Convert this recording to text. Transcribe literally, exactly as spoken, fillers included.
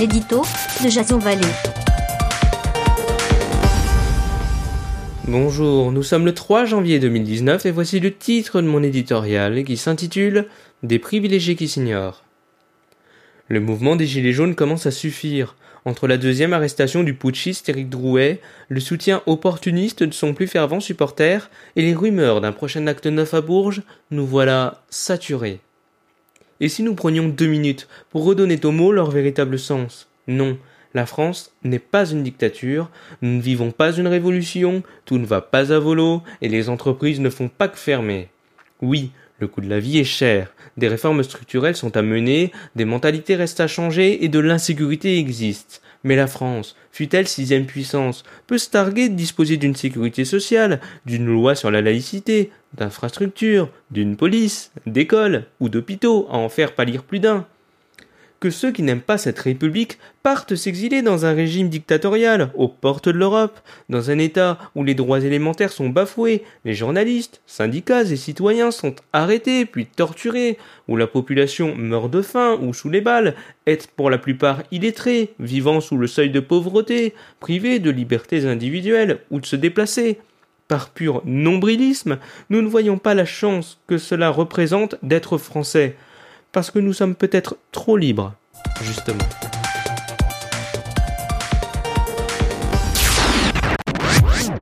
L'Edito, de Jason Vallée. Bonjour, nous sommes le trois janvier deux mille dix-neuf et voici le titre de mon éditorial qui s'intitule « Des privilégiés qui s'ignorent ». Le mouvement des Gilets jaunes commence à suffire. Entre la deuxième arrestation du putschiste Eric Drouet, le soutien opportuniste de son plus fervent supporter et les rumeurs d'un prochain acte neuf à Bourges, nous voilà saturés. Et si nous prenions deux minutes pour redonner aux mots leur véritable sens ? Non. La France n'est pas une dictature, nous ne vivons pas une révolution, tout ne va pas à volo et les entreprises ne font pas que fermer. Oui, le coût de la vie est cher, des réformes structurelles sont à mener, des mentalités restent à changer et de l'insécurité existe. Mais la France, fût-elle sixième puissance, peut se targuer de disposer d'une sécurité sociale, d'une loi sur la laïcité, d'infrastructures, d'une police, d'écoles ou d'hôpitaux à en faire pâlir plus d'un. Que ceux qui n'aiment pas cette république partent s'exiler dans un régime dictatorial, aux portes de l'Europe, dans un état où les droits élémentaires sont bafoués, les journalistes, syndicats et citoyens sont arrêtés puis torturés, où la population meurt de faim ou sous les balles, est pour la plupart illettrée, vivant sous le seuil de pauvreté, privée de libertés individuelles ou de se déplacer. Par pur nombrilisme, nous ne voyons pas la chance que cela représente d'être français. Parce que nous sommes peut-être trop libres, justement.